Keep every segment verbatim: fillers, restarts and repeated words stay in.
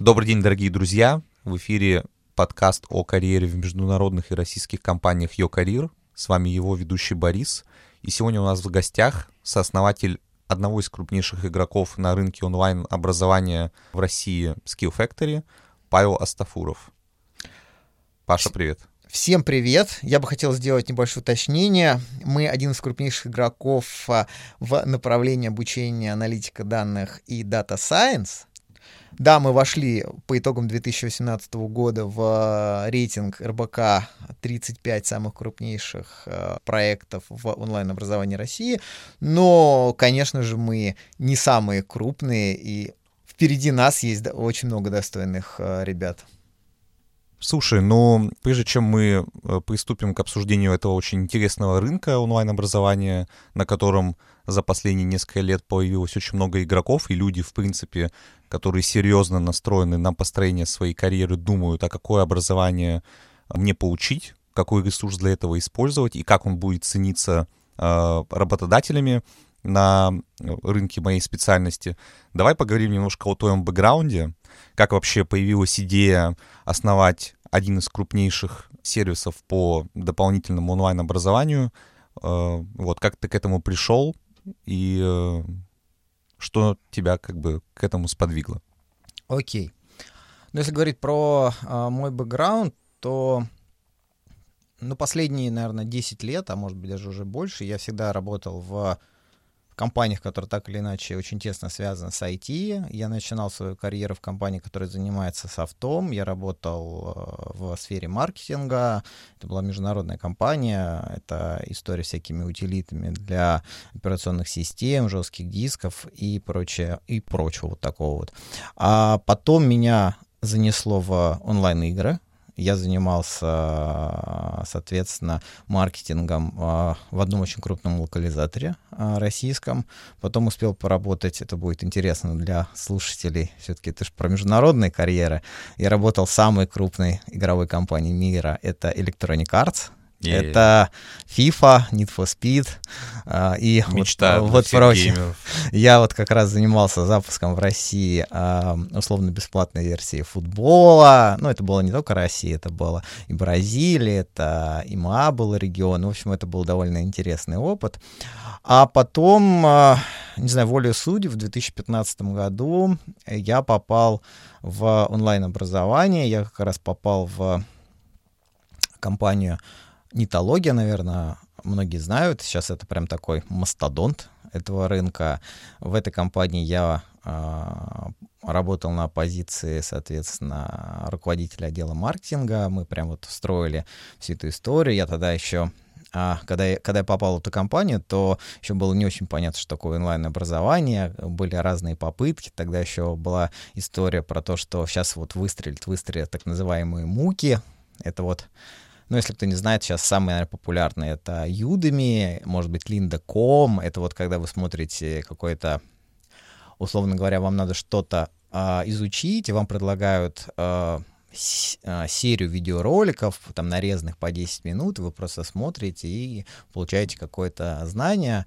Добрый день, дорогие друзья! В эфире подкаст о карьере в международных и российских компаниях «Your Career». С вами его ведущий Борис. И сегодня у нас в гостях сооснователь одного из крупнейших игроков на рынке онлайн-образования в России SkillFactory Павел Астафуров. Паша, привет! Всем привет! Я бы хотел сделать небольшое уточнение. Мы один из крупнейших игроков в направлении обучения аналитика данных и Data Science. Да, мы вошли по итогам две тысячи восемнадцатого года в рейтинг эр бэ ка тридцать пять самых крупнейших проектов в онлайн-образовании России, но, конечно же, мы не самые крупные, и впереди нас есть очень много достойных ребят. Слушай, ну, прежде чем мы приступим к обсуждению этого очень интересного рынка онлайн-образования, на котором за последние несколько лет появилось очень много игроков, и люди, в принципе, которые серьезно настроены на построение своей карьеры, думают, а какое образование мне получить, какой ресурс для этого использовать, и как он будет цениться э, работодателями на рынке моей специальности. Давай поговорим немножко о твоем бэкграунде, как вообще появилась идея основать один из крупнейших сервисов по дополнительному онлайн-образованию, вот как ты к этому пришел и что тебя как бы к этому сподвигло. Окей. Ну, если говорить про а, мой бэкграунд, то ну, последние, наверное, десять лет, а может быть даже уже больше, я всегда работал в компаниях, которые так или иначе очень тесно связаны с ай ти. Я начинал свою карьеру в компании, которая занимается софтом. Я работал в сфере маркетинга. Это была международная компания. Это история всякими утилитами для операционных систем, жестких дисков и прочее, и прочего вот такого вот. А потом меня занесло в онлайн-игры. Я занимался, соответственно, маркетингом в одном очень крупном локализаторе российском. Потом успел поработать, это будет интересно для слушателей, все-таки это же про международные карьеры. Я работал в самой крупной игровой компании мира, это Electronic Arts. Yeah. Это FIFA, Need for Speed и мечта вот, вот прочее. Я вот как раз занимался запуском в России условно-бесплатной версии футбола. Ну, это было не только Россия, это было и Бразилия, это и МАА был регион. В общем, это был довольно интересный опыт. А потом, не знаю, волею судей в две тысячи пятнадцатом году я попал в онлайн-образование. Я как раз попал в компанию Нетология, наверное, многие знают. Сейчас это прям такой мастодонт этого рынка. В этой компании я э, работал на позиции, соответственно, руководителя отдела маркетинга. Мы прям вот строили всю эту историю. Я тогда еще, э, когда, я, когда я попал в эту компанию, то еще было не очень понятно, что такое онлайн-образование. Были разные попытки. Тогда еще была история про то, что сейчас вот выстрелит, выстрелит так называемые муки. Это вот... Ну, если кто не знает, сейчас самые, наверное, популярные — это Udemy, может быть, Lindacom. Это вот когда вы смотрите какое-то, условно говоря, вам надо что-то э, изучить, и вам предлагают э, с, э, серию видеороликов, там, нарезанных по десять минут, вы просто смотрите и получаете какое-то знание.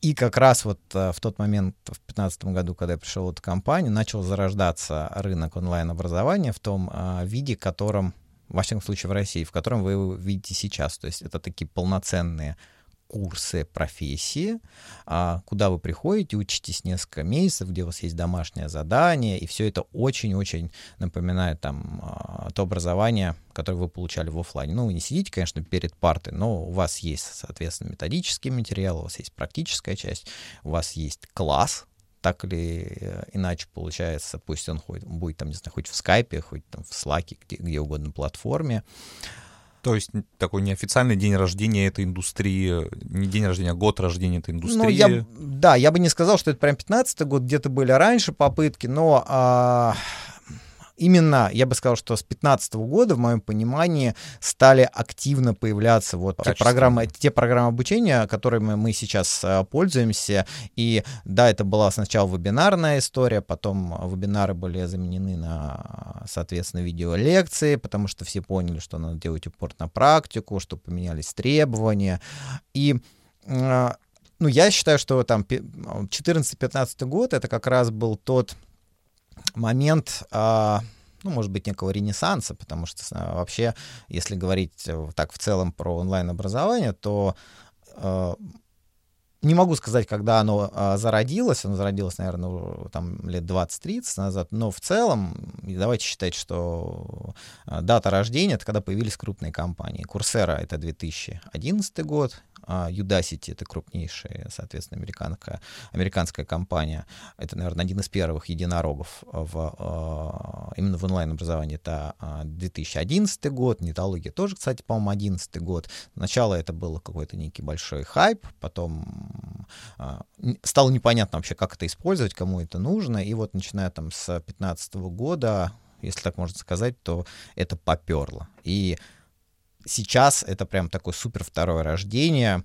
И как раз вот в тот момент, в две тысячи пятнадцатом году, когда я пришел в эту компанию, начал зарождаться рынок онлайн-образования в том э, виде, в котором... во всяком случае в России, в котором вы его видите сейчас. То есть это такие полноценные курсы профессии, куда вы приходите, учитесь несколько месяцев, где у вас есть домашнее задание, и все это очень-очень напоминает там то образование, которое вы получали в офлайне. Ну, вы не сидите, конечно, перед партой, но у вас есть, соответственно, методический материал, у вас есть практическая часть, у вас есть класс, так или иначе получается, пусть он ходит, будет там, не знаю, хоть в скайпе, хоть там в слаке, где, где угодно платформе. То есть такой неофициальный день рождения этой индустрии, не день рождения, а год рождения этой индустрии. Ну, я, да, я бы не сказал, что это прям пятнадцатый год, где-то были раньше попытки, но а, именно, я бы сказал, что с пятнадцатого года, в моем понимании, стали активно появляться вот те программы, те программы обучения, которыми мы сейчас пользуемся. И да, это была сначала вебинарная история, потом вебинары были заменены на, соответственно, видеолекции, потому что все поняли, что надо делать упор на практику, что поменялись требования. И... ну, я считаю, что там четырнадцатый-пятнадцатый год — это как раз был тот момент, ну, может быть, некого ренессанса, потому что вообще, если говорить так в целом про онлайн-образование, то не могу сказать, когда оно зародилось, оно зародилось, наверное, там, лет двадцать-тридцать назад, но в целом, давайте считать, что дата рождения — это когда появились крупные компании. Coursera — это две тысячи одиннадцатый год, Udacity — это крупнейшая, соответственно, американская, американская компания. Это, наверное, один из первых единорогов в, именно в онлайн-образовании. Это две тысячи одиннадцатый год, Нетология тоже, кстати, по-моему, две тысячи одиннадцатый год. Сначала это был какой-то некий большой хайп, потом стало непонятно вообще, как это использовать, кому это нужно. И вот, начиная там с две тысячи пятнадцатого года, если так можно сказать, то это поперло. И сейчас это прям такое супер второе рождение.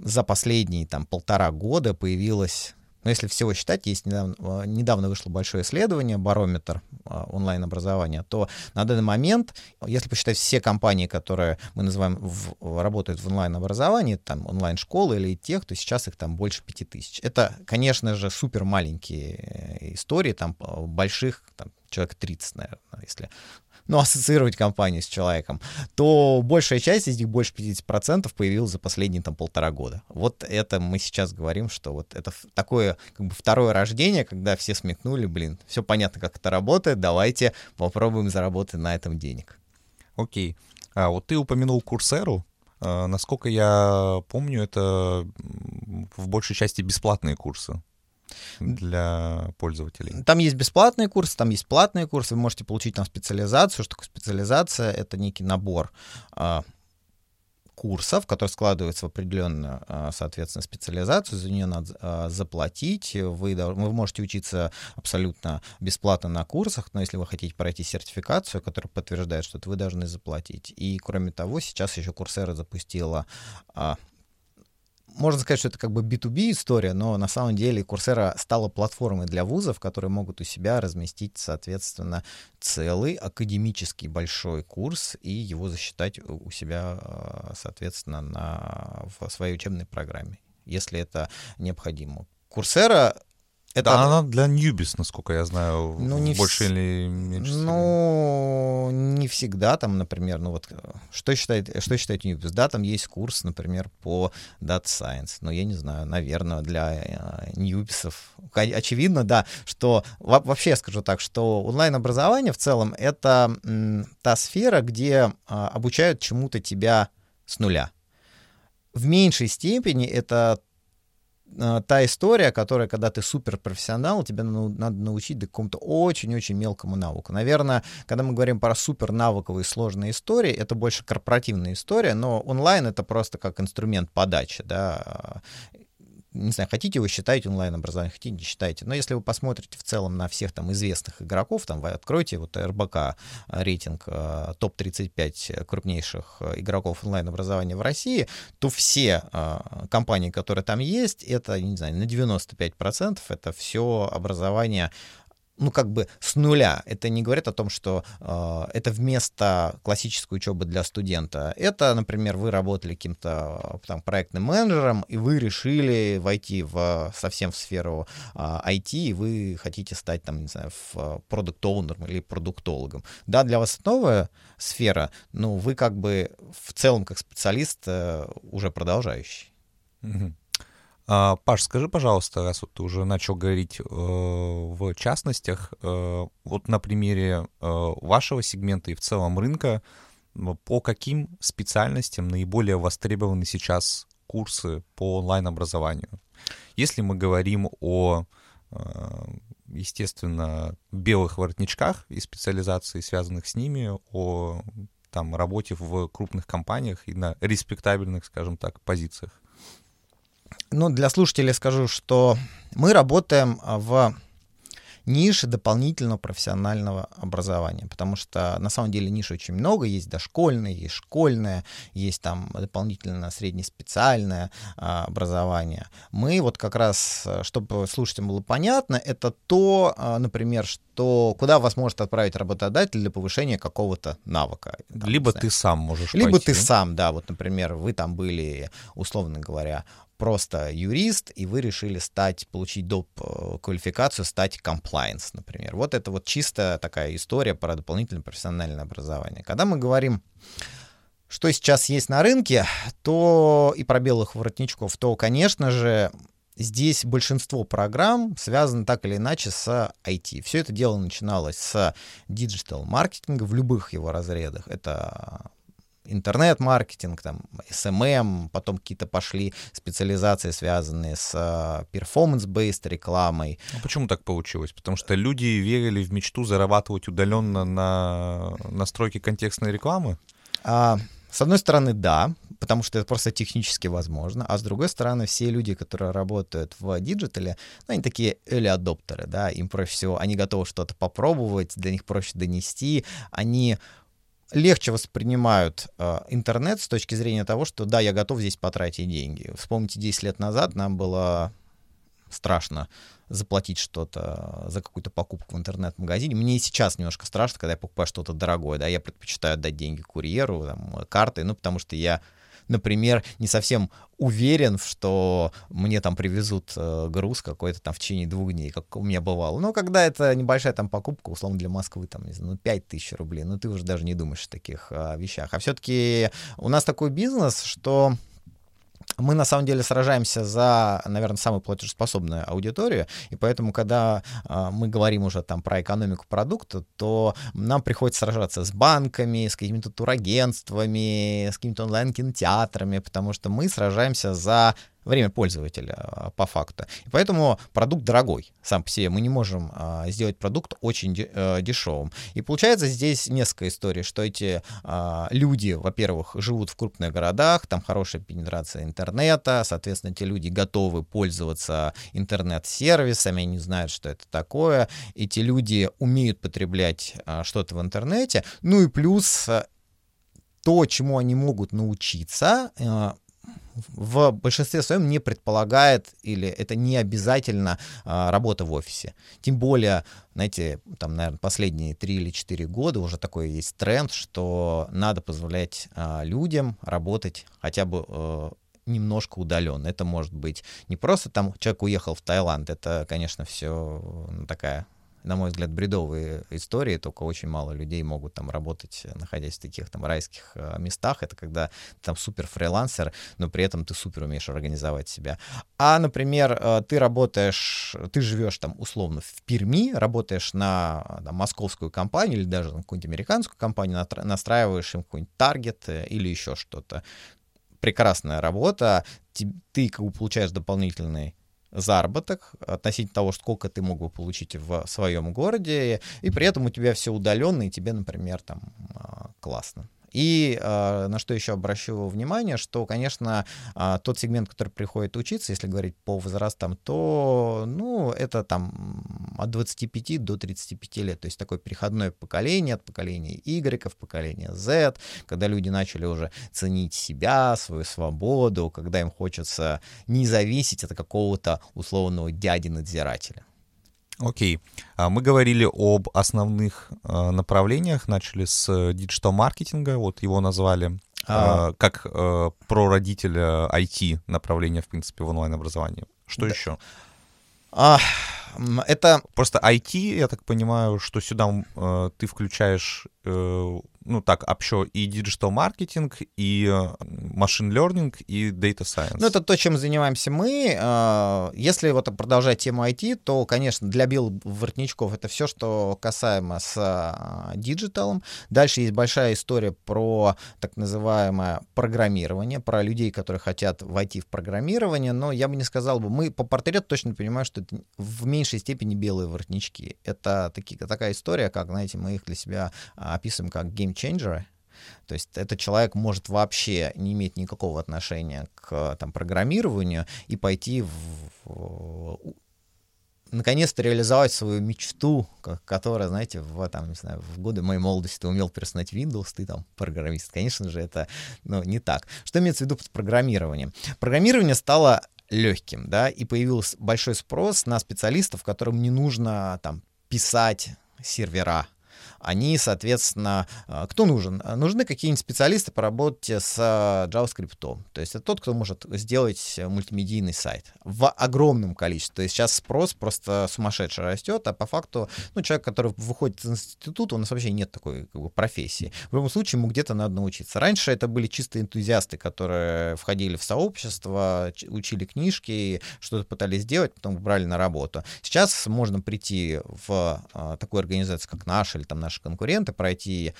За последние там, полтора года появилось, ну, если всего считать, есть недавно, недавно вышло большое исследование, барометр онлайн-образования, то на данный момент, если посчитать все компании, которые мы называем, в, работают в онлайн-образовании, там онлайн-школы или тех, то сейчас их там больше пяти тысяч. Это, конечно же, супер маленькие истории, там больших, там, человек тридцать, наверное, если... ну, ассоциировать компанию с человеком, то большая часть из них, больше пятьдесят процентов, появилась за последние там, полтора года. Вот это мы сейчас говорим, что вот это такое как бы второе рождение, когда все смекнули, блин, все понятно, как это работает, давайте попробуем заработать на этом денег. Окей. А вот ты упомянул Coursera. А, насколько я помню, это в большей части бесплатные курсы для пользователей. Там есть бесплатные курсы, там есть платные курсы, вы можете получить там специализацию. Что такое специализация? Это некий набор а, курсов, которые складываются в определенную, а, соответственно, специализацию, за нее надо а, заплатить. Вы, вы можете учиться абсолютно бесплатно на курсах, но если вы хотите пройти сертификацию, которая подтверждает, что вы должны заплатить. И, кроме того, сейчас еще Coursera запустила... А, Можно сказать, что это как бы би ту би история, но на самом деле Coursera стала платформой для вузов, которые могут у себя разместить, соответственно, целый академический большой курс и его засчитать у себя, соответственно, на, в своей учебной программе, если это необходимо. Coursera... Это да, она для ньюбис, насколько я знаю, ну, не больше вс... или меньше. Ну, не всегда там, например, ну вот что считает, что считает ньюбис? Да, там есть курс, например, по Data Science, но я не знаю, наверное, для ньюбисов. Очевидно, да, что вообще я скажу так, что онлайн-образование в целом это та сфера, где обучают чему-то тебя с нуля. В меньшей степени это та история, которая, когда ты суперпрофессионал, тебя надо научить до какому-то очень-очень мелкому навыку. Наверное, когда мы говорим про супернавыковые сложные истории, это больше корпоративная история, но онлайн это просто как инструмент подачи, да. Не знаю, хотите вы считаете онлайн-образование, хотите не считаете. Но если вы посмотрите в целом на всех там известных игроков, там вы откроете вот эр бэ ка рейтинг топ тридцать пять крупнейших игроков онлайн-образования в России, то все а, компании, которые там есть, это, не знаю, на девяносто пять процентов это все образование, ну, как бы с нуля. Это не говорит о том, что э, это вместо классической учебы для студента. Это, например, вы работали каким-то там проектным менеджером, и вы решили войти в, совсем в сферу э, ай ти, и вы хотите стать, там, не знаю, продукт-оунером или продуктологом. Да, для вас новая сфера, но вы как бы в целом как специалист э, уже продолжающий. Mm-hmm. Паш, скажи, пожалуйста, раз вот ты уже начал говорить э, в частностях, э, вот на примере э, вашего сегмента и в целом рынка, по каким специальностям наиболее востребованы сейчас курсы по онлайн-образованию? Если мы говорим о, э, естественно, белых воротничках и специализации, связанных с ними, о там, работе в крупных компаниях и на респектабельных, скажем так, позициях. Ну, для слушателей скажу, что мы работаем в нише дополнительного профессионального образования, потому что на самом деле ниш очень много, есть дошкольное, есть школьное, есть там дополнительно среднеспециальное а, образование. Мы вот как раз, чтобы слушателям было понятно, это то, а, например, что куда вас может отправить работодатель для повышения какого-то навыка. Там, либо ты сам можешь Либо пойти. ты сам, да, вот, например, вы там были, условно говоря, просто юрист, и вы решили стать, получить доп. Квалификацию, стать compliance, например. Вот это вот чисто такая история про дополнительное профессиональное образование. Когда мы говорим, что сейчас есть на рынке, то и про белых воротничков, то, конечно же, здесь большинство программ связано так или иначе с ай ти. Все это дело начиналось с диджитал-маркетинга в любых его разрядах. Это интернет-маркетинг, там, эс эм эм, потом какие-то пошли специализации, связанные с перформанс-бейст рекламой. А почему так получилось? Потому что люди верили в мечту зарабатывать удаленно на настройке контекстной рекламы? А, с одной стороны, да, потому что это просто технически возможно, а с другой стороны, все люди, которые работают в диджитале, ну, они такие early-адоптеры, да, им проще всего, они готовы что-то попробовать, для них проще донести, они легче воспринимают э, интернет с точки зрения того, что да, я готов здесь потратить деньги. Вспомните, десять лет назад нам было страшно заплатить что-то за какую-то покупку в интернет-магазине. Мне и сейчас немножко страшно, когда я покупаю что-то дорогое, да, я предпочитаю отдать деньги курьеру, там, карты, ну, потому что я, например, не совсем уверен, что мне там привезут э, груз какой-то там в течение двух дней, как у меня бывало. Но когда это небольшая там покупка, условно, для Москвы, там, не знаю, ну, пять тысяч рублей, ну, ты уже даже не думаешь о таких э, вещах. А все-таки у нас такой бизнес, что мы на самом деле сражаемся за, наверное, самую платежеспособную аудиторию, и поэтому, когда э, мы говорим уже там про экономику продукта, то нам приходится сражаться с банками, с какими-то турагентствами, с какими-то онлайн-кинотеатрами, потому что мы сражаемся за время пользователя по факту. И поэтому продукт дорогой сам по себе. Мы не можем а, сделать продукт очень де- а, дешевым. И получается здесь несколько историй, что эти а, люди, во-первых, живут в крупных городах, там хорошая пенетрация интернета, соответственно, эти люди готовы пользоваться интернет-сервисами, они знают, что это такое. Эти люди умеют потреблять а, что-то в интернете. Ну и плюс а, то, чему они могут научиться, а, в большинстве своем не предполагает или это не обязательно а, работа в офисе. Тем более, знаете, там, наверное, последние три или четыре года уже такой есть тренд, что надо позволять а, людям работать хотя бы а, немножко удаленно. Это может быть не просто там человек уехал в Таиланд, это, конечно, все ну, такая, на мой взгляд, бредовые истории, только очень мало людей могут там работать, находясь в таких там райских местах. Это когда ты там супер фрилансер, но при этом ты супер умеешь организовать себя. А, например, ты работаешь, ты живешь там условно в Перми, работаешь на там, московскую компанию или даже на какую-нибудь американскую компанию, настраиваешь им какой-нибудь таргет или еще что-то. Прекрасная работа, ты как бы получаешь дополнительный заработок относительно того, сколько ты мог бы получить в своем городе, и при этом у тебя все удаленно, и тебе, например, там классно. И э, на что еще обращу внимание, что, конечно, э, тот сегмент, который приходит учиться, если говорить по возрастам, то, ну, это там от двадцати пяти до тридцати пяти лет, то есть такое переходное поколение от поколения Y в поколение Z, когда люди начали уже ценить себя, свою свободу, когда им хочется не зависеть от какого-то условного дяди-надзирателя. Окей. Мы говорили об основных направлениях, начали с диджитал-маркетинга, вот его назвали, а... как прародителя ай ти направления, в принципе, в онлайн-образовании. Что да. еще? А... Это... Просто ай ти, я так понимаю, что сюда э, ты включаешь, э, ну так, общо и диджитал-маркетинг, и машин-лернинг, и data-science. Ну это то, чем занимаемся мы. Если вот продолжать тему ай ти, то, конечно, для белых воротничков это все, что касаемо с диджиталом. Дальше есть большая история про так называемое программирование, про людей, которые хотят войти в программирование, но я бы не сказал, бы, мы по портрету точно понимаем, что это в меньшем в меньшей степени белые воротнички. Это такие, такая история, как, знаете, мы их для себя описываем как геймчейнджеры. То есть этот человек может вообще не иметь никакого отношения к там, программированию и пойти в, в, наконец-то реализовать свою мечту, которая, знаете, в, там, не знаю, в годы моей молодости ты умел персонать Windows, ты там программист. Конечно же, это ну, не так. Что имеется в виду под программированием? Программирование стало легким, да, и появился большой спрос на специалистов, которым не нужно там писать сервера, они, соответственно, кто нужен? Нужны какие-нибудь специалисты по работе с JavaScript. То есть это тот, кто может сделать мультимедийный сайт в огромном количестве. То есть сейчас спрос просто сумасшедший растет, а по факту, ну, человек, который выходит из института, у нас вообще нет такой, как бы, профессии. В любом случае ему где-то надо научиться. Раньше это были чисто энтузиасты, которые входили в сообщество, учили книжки, что-то пытались сделать, потом брали на работу. Сейчас можно прийти в а, такую организацию, как наша или там наши конкуренты, пройти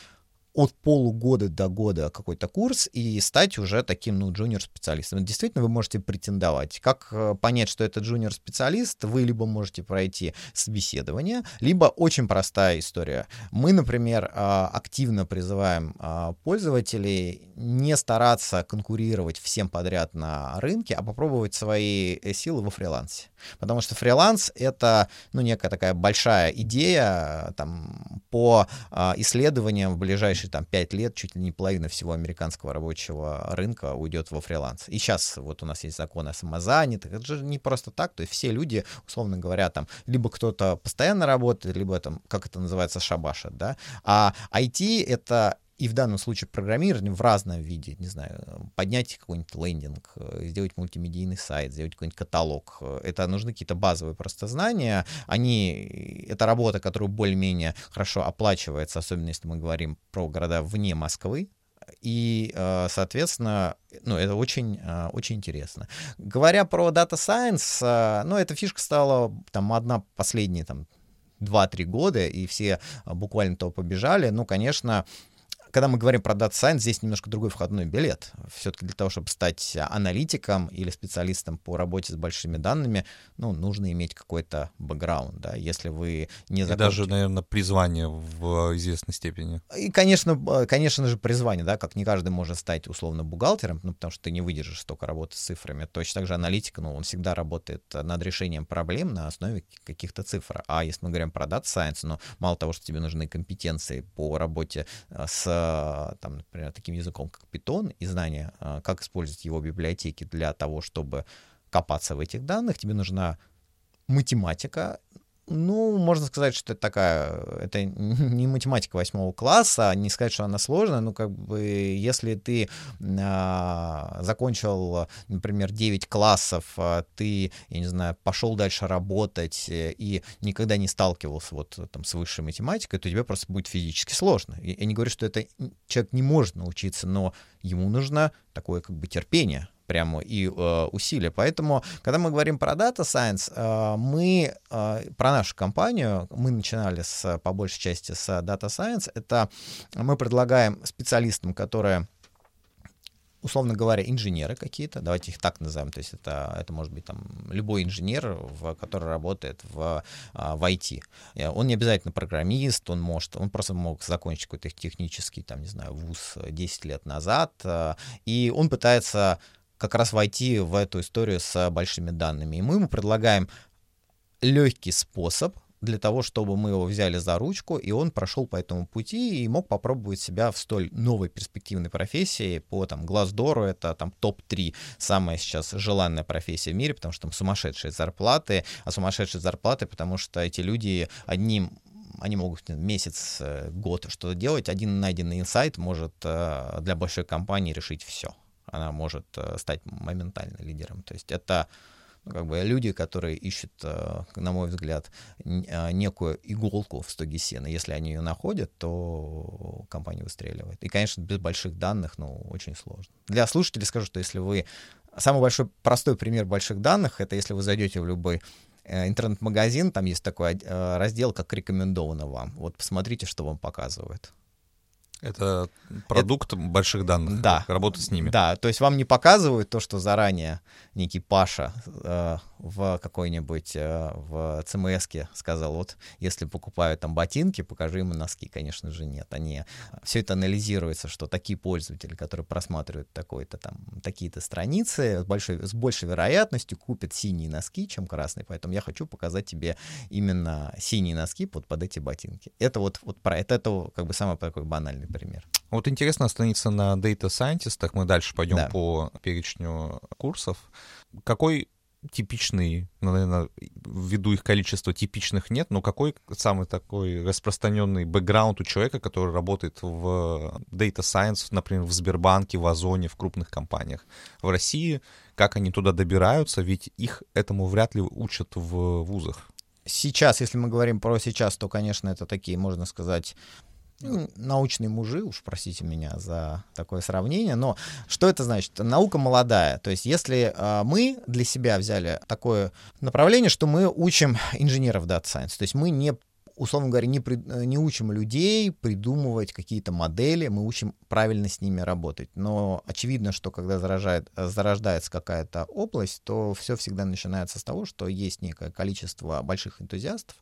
от полугода до года какой-то курс и стать уже таким, ну, джуниор-специалистом. Действительно, вы можете претендовать. Как понять, что это джуниор-специалист? Вы либо можете пройти собеседование, либо очень простая история. Мы, например, активно призываем пользователей не стараться конкурировать всем подряд на рынке, а попробовать свои силы во фрилансе. Потому что фриланс — это, ну, некая такая большая идея, там, по исследованиям в ближайшие там пять лет чуть ли не половина всего американского рабочего рынка уйдет во фриланс. И сейчас вот у нас есть закон о самозанятых. Это же не просто так. То есть все люди, условно говоря, там либо кто-то постоянно работает, либо там, как это называется, шабашит, да. А ай ти — это и в данном случае программирование в разном виде, не знаю, поднять какой-нибудь лендинг, сделать мультимедийный сайт, сделать какой-нибудь каталог. Это нужны какие-то базовые просто знания. Они, это работа, которая более-менее хорошо оплачивается, особенно если мы говорим про города вне Москвы. И, соответственно, ну, это очень, очень интересно. Говоря про Data Science, ну, эта фишка стала там одна последние там, два-три года, и все буквально то побежали. Ну, конечно... Когда мы говорим про Data Science, здесь немножко другой входной билет. Все-таки для того, чтобы стать аналитиком или специалистом по работе с большими данными, ну, нужно иметь какой-то бэкграунд, да, если вы не закончите. И даже, наверное, призвание в известной степени. И, конечно, конечно же, призвание, да, как не каждый может стать условно бухгалтером, ну, потому что ты не выдержишь столько работы с цифрами. Точно так же аналитик, ну, он всегда работает над решением проблем на основе каких-то цифр. А если мы говорим про Data Science, ну, мало того, что тебе нужны компетенции по работе с там, например, таким языком, как Python, и знание, как использовать его библиотеки для того, чтобы копаться в этих данных, тебе нужна математика. Ну, можно сказать, что это такая, это не математика восьмого класса, не сказать, что она сложная, но как бы если ты а, закончил, например, девять классов, ты, я не знаю, пошел дальше работать и никогда не сталкивался вот там с высшей математикой, то тебе просто будет физически сложно. Я не говорю, что это человек не может научиться, но ему нужно такое как бы терпение прямо и э, усилия. Поэтому, когда мы говорим про Data Science, э, мы, э, про нашу компанию, мы начинали с, по большей части с Data Science. Это мы предлагаем специалистам, которые, условно говоря, инженеры какие-то, давайте их так назовем, то есть это, это может быть там любой инженер, в, который работает в, в ай ти. Он не обязательно программист, он может, он просто мог закончить какой-то технический, там, не знаю, вуз десять лет назад, и он пытается как раз войти в эту историю с большими данными. И мы ему предлагаем легкий способ для того, чтобы мы его взяли за ручку, и он прошел по этому пути и мог попробовать себя в столь новой перспективной профессии. По там Glassdoor это там топ три самая сейчас желанная профессия в мире, потому что там сумасшедшие зарплаты, а сумасшедшие зарплаты, потому что эти люди одним они могут месяц, год что-то делать, один найденный инсайт может для большой компании решить все. Она может стать моментально лидером. То есть это, ну, как бы люди, которые ищут, на мой взгляд, некую иголку в стоге сена. Если они ее находят, то компания выстреливает. И, конечно, без больших данных, ну, очень сложно. Для слушателей скажу, что если вы... Самый большой простой пример больших данных — это если вы зайдете в любой интернет-магазин, там есть такой раздел, как «Рекомендовано вам». Вот посмотрите, что вам показывают. Это продукт это... больших данных, да. Работа с ними. Да, то есть вам не показывают то, что заранее некий Паша э, в какой-нибудь э, в цэ эм эс-ке сказал, вот если покупают там ботинки, покажи ему носки. Конечно же нет, они... Все это анализируется, что такие пользователи, которые просматривают такой-то, там, такие-то страницы, с большой, с большей вероятностью купят синие носки, чем красные, поэтому я хочу показать тебе именно синие носки под, под эти ботинки. Это вот, вот про это, это как бы самый такой банальный пример. Вот интересно остановиться на Data Scientist, так мы дальше пойдем да. по перечню курсов. Какой типичный, наверное, ввиду их количества типичных нет, но какой самый такой распространенный бэкграунд у человека, который работает в Data Science, например, в Сбербанке, в Озоне, в крупных компаниях в России, как они туда добираются, ведь их этому вряд ли учат в вузах. Сейчас, если мы говорим про сейчас, то, конечно, это такие, можно сказать, научные мужи, уж простите меня за такое сравнение, но что это значит? Наука молодая, то есть если э, мы для себя взяли такое направление, что мы учим инженеров Data Science, то есть мы не, условно говоря, не, при, не учим людей придумывать какие-то модели, мы учим правильно с ними работать, но очевидно, что когда заражает, зарождается какая-то область, то все всегда начинается с того, что есть некое количество больших энтузиастов,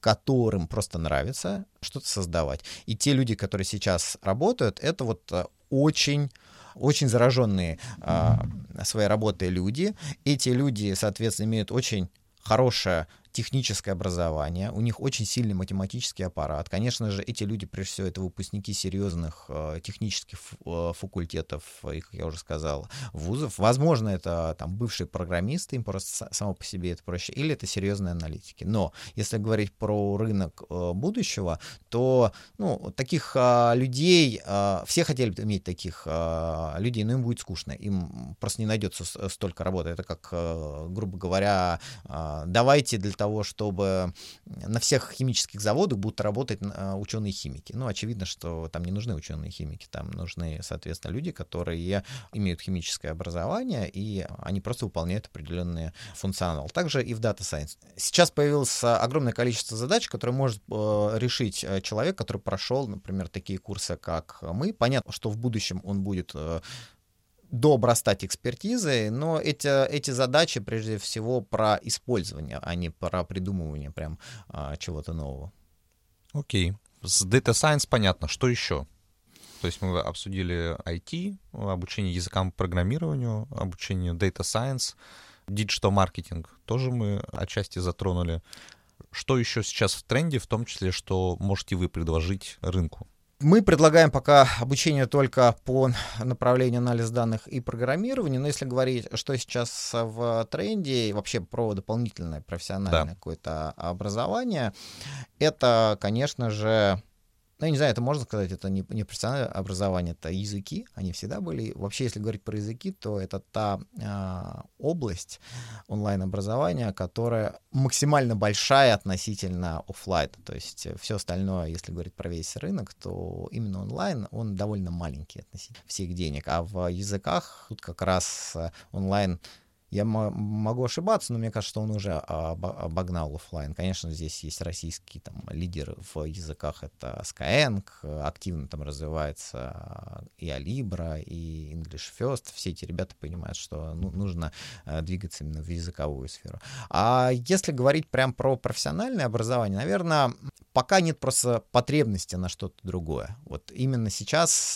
которым просто нравится что-то создавать. И те люди, которые сейчас работают, это вот очень, очень зараженные а, своей работой люди. Эти люди, соответственно, имеют очень хорошее техническое образование, у них очень сильный математический аппарат. Конечно же, эти люди, прежде всего, это выпускники серьезных э, технических э, факультетов и, как я уже сказал, вузов. Возможно, это там бывшие программисты, им просто само по себе это проще, или это серьезные аналитики. Но если говорить про рынок э, будущего, то ну, таких э, людей, э, все хотели бы иметь таких э, людей, но им будет скучно, им просто не найдется столько работы. Это как, э, грубо говоря, э, давайте для того, того, чтобы на всех химических заводах будут работать ученые-химики. Ну, очевидно, что там не нужны ученые-химики, там нужны, соответственно, люди, которые имеют химическое образование, и они просто выполняют определенный функционал. Также и в Data Science. Сейчас появилось огромное количество задач, которые может решить человек, который прошел, например, такие курсы, как мы. Понятно, что в будущем он будет дообрастать экспертизой, но эти, эти задачи прежде всего про использование, а не про придумывание прям а, чего-то нового. Окей. С Data Science понятно. Что еще? То есть мы обсудили ай ти, обучение языкам программированию, обучение Data Science, диджитал-маркетинг тоже мы отчасти затронули. Что еще сейчас в тренде, в том числе, что можете вы предложить рынку? Мы предлагаем пока обучение только по направлению анализ данных и программирования, но если говорить, что сейчас в тренде, и вообще про дополнительное профессиональное да. какое-то образование, это, конечно же, ну, я не знаю, это можно сказать, это не, не профессиональное образование, это языки, они всегда были. Вообще, если говорить про языки, то это та э, область онлайн-образования, которая максимально большая относительно офлайна. То есть все остальное, если говорить про весь рынок, то именно онлайн, он довольно маленький относительно всех денег. А в языках тут как раз онлайн, я м- могу ошибаться, но мне кажется, что он уже обогнал офлайн. Конечно, здесь есть российские там, лидеры в языках. Это Skyeng, активно там развивается и Alibra, и English First. Все эти ребята понимают, что ну, нужно двигаться именно в языковую сферу. А если говорить прям про профессиональное образование, наверное, пока нет просто потребности на что-то другое. Вот именно сейчас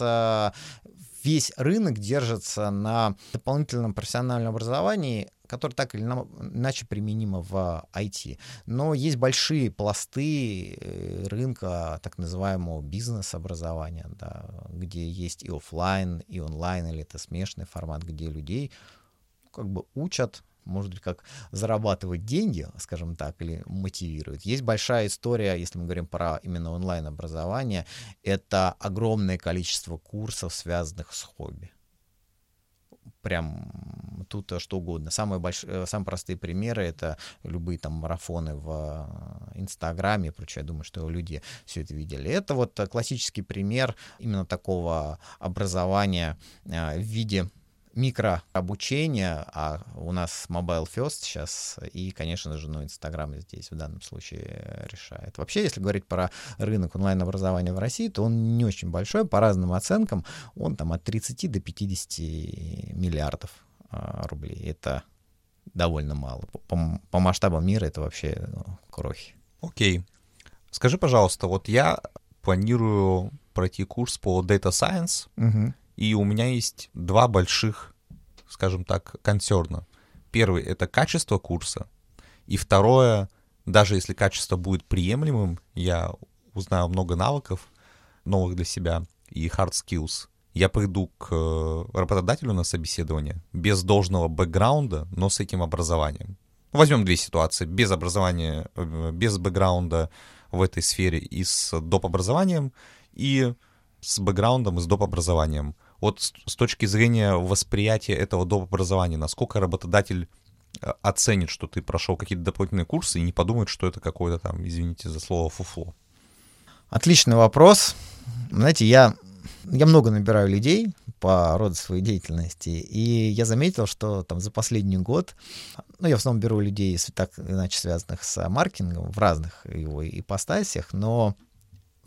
весь рынок держится на дополнительном профессиональном образовании, которое так или иначе применимо в ай ти. Но есть большие пласты рынка так называемого бизнес-образования, да, где есть и офлайн, и онлайн, или это смешанный формат, где людей как бы учат, может быть, как зарабатывать деньги, скажем так, или мотивирует. Есть большая история, если мы говорим про именно онлайн-образование, это огромное количество курсов, связанных с хобби. Прям тут что угодно. Самые, больш... Самые простые примеры — это любые там марафоны в Инстаграме и прочее. Я думаю, что люди все это видели. Это вот классический пример именно такого образования в виде микрообучение, а у нас Mobile First сейчас, и, конечно же, ну, Инстаграм здесь в данном случае решает. Вообще, если говорить про рынок онлайн-образования в России, то он не очень большой, по разным оценкам, он там от тридцати до пятидесяти миллиардов а, рублей. Это довольно мало. По, по масштабам мира это вообще ну, крохи. Окей. Скажи, пожалуйста, вот я планирую пройти курс по Data Science, угу. И у меня есть два больших, скажем так, консерна. Первый — это качество курса. И второе, даже если качество будет приемлемым, я узнаю много навыков новых для себя и hard skills. я приду к работодателю на собеседование без должного бэкграунда, но с этим образованием. Возьмем две ситуации. Без образования, без бэкграунда в этой сфере и с доп. Образованием, и с бэкграундом и с доп. Образованием. Вот с точки зрения восприятия этого доп. Образования, насколько работодатель оценит, что ты прошел какие-то дополнительные курсы, и не подумает, что это какое-то там, извините за слово, фуфло. Отличный вопрос. Знаете, я, я много набираю людей по роду своей деятельности, и я заметил, что там за последний год, ну, я в основном беру людей, так иначе связанных с маркетингом, в разных его ипостасях, но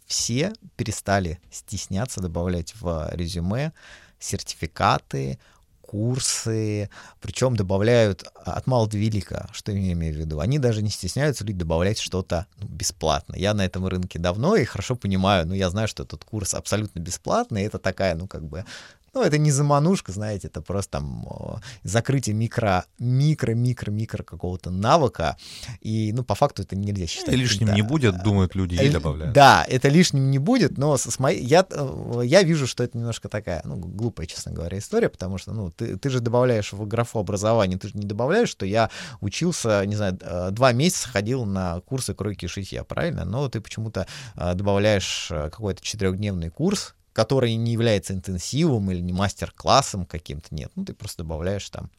все перестали стесняться добавлять в резюме сертификаты, курсы, причем добавляют от мала до велика, что я имею в виду. Они даже не стесняются люди добавлять что-то бесплатно. Я на этом рынке давно и хорошо понимаю, но я знаю, что этот курс абсолютно бесплатный, это такая, ну, как бы, ну, это не заманушка, знаете, это просто там закрытие микро, микро, микро, микро какого-то навыка, и, ну, по факту это нельзя считать. Это лишним не будет, думают люди, и добавляют. Да, это лишним не будет, но с моей, я, я вижу, что это немножко такая, ну, глупая, честно говоря, история, потому что, ну, ты, ты же добавляешь в графу образование, ты же не добавляешь, что я учился, не знаю, два месяца ходил на курсы кройки и шитья, правильно? Но ты почему-то добавляешь какой-то четырехдневный курс, который не является интенсивом или не мастер-классом каким-то, нет. Ну, ты просто добавляешь там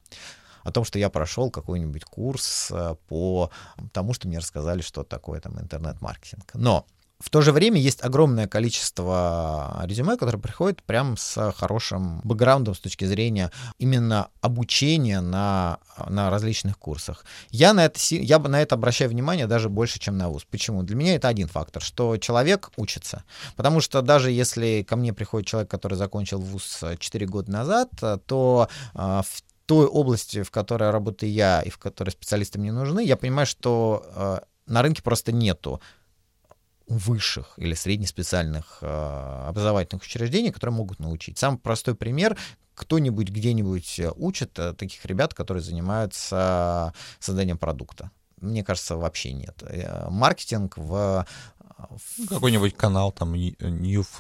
о том, что я прошел какой-нибудь курс по тому, что мне рассказали, что такое там интернет-маркетинг. Но в то же время есть огромное количество резюме, которое приходит прям с хорошим бэкграундом с точки зрения именно обучения на, на различных курсах. Я на, это, я на это обращаю внимание даже больше, чем на вуз. Почему? Для меня это один фактор, что человек учится. Потому что даже если ко мне приходит человек, который закончил вуз четыре года назад, то в той области, в которой работаю я и в которой специалисты мне нужны, я понимаю, что на рынке просто нету высших или среднеспециальных э, образовательных учреждений, которые могут научить. Самый простой пример. Кто-нибудь где-нибудь учит э, таких ребят, которые занимаются созданием продукта? Мне кажется, вообще нет. Маркетинг в... в... Какой-нибудь канал, там, new,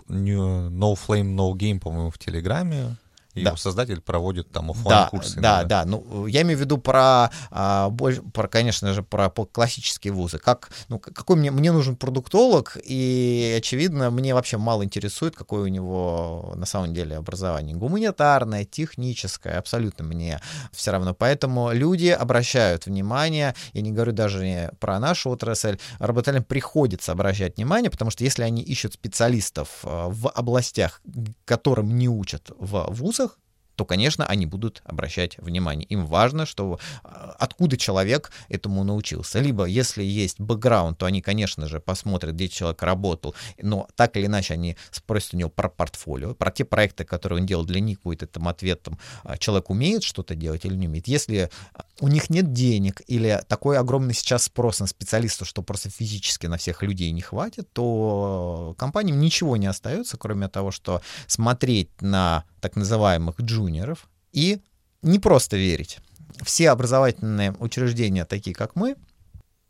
new, No Flame, No Game, по-моему, в Телеграме. И да. Его создатель проводит там офлайн-курсы. Да, да, да. Ну, я имею в виду про, про конечно же, про классические вузы. Как, ну, какой мне, мне нужен продуктолог, и, очевидно, мне вообще мало интересует, какое у него на самом деле образование. Гуманитарное, техническое, абсолютно мне все равно. Поэтому люди обращают внимание, я не говорю даже про нашу отрасль, работодателям приходится обращать внимание, потому что если они ищут специалистов в областях, которым не учат в вузах, то, конечно, они будут обращать внимание. Им важно, что, откуда человек этому научился. Либо, если есть бэкграунд, то они, конечно же, посмотрят, где человек работал, но так или иначе они спросят у него про портфолио, про те проекты, которые он делал, для них будет этим ответом, человек умеет что-то делать или не умеет. Если у них нет денег или такой огромный сейчас спрос на специалистов, что просто физически на всех людей не хватит, то компаниям ничего не остается, кроме того, что смотреть на так называемых джуниоров, и не просто верить. Все образовательные учреждения, такие как мы,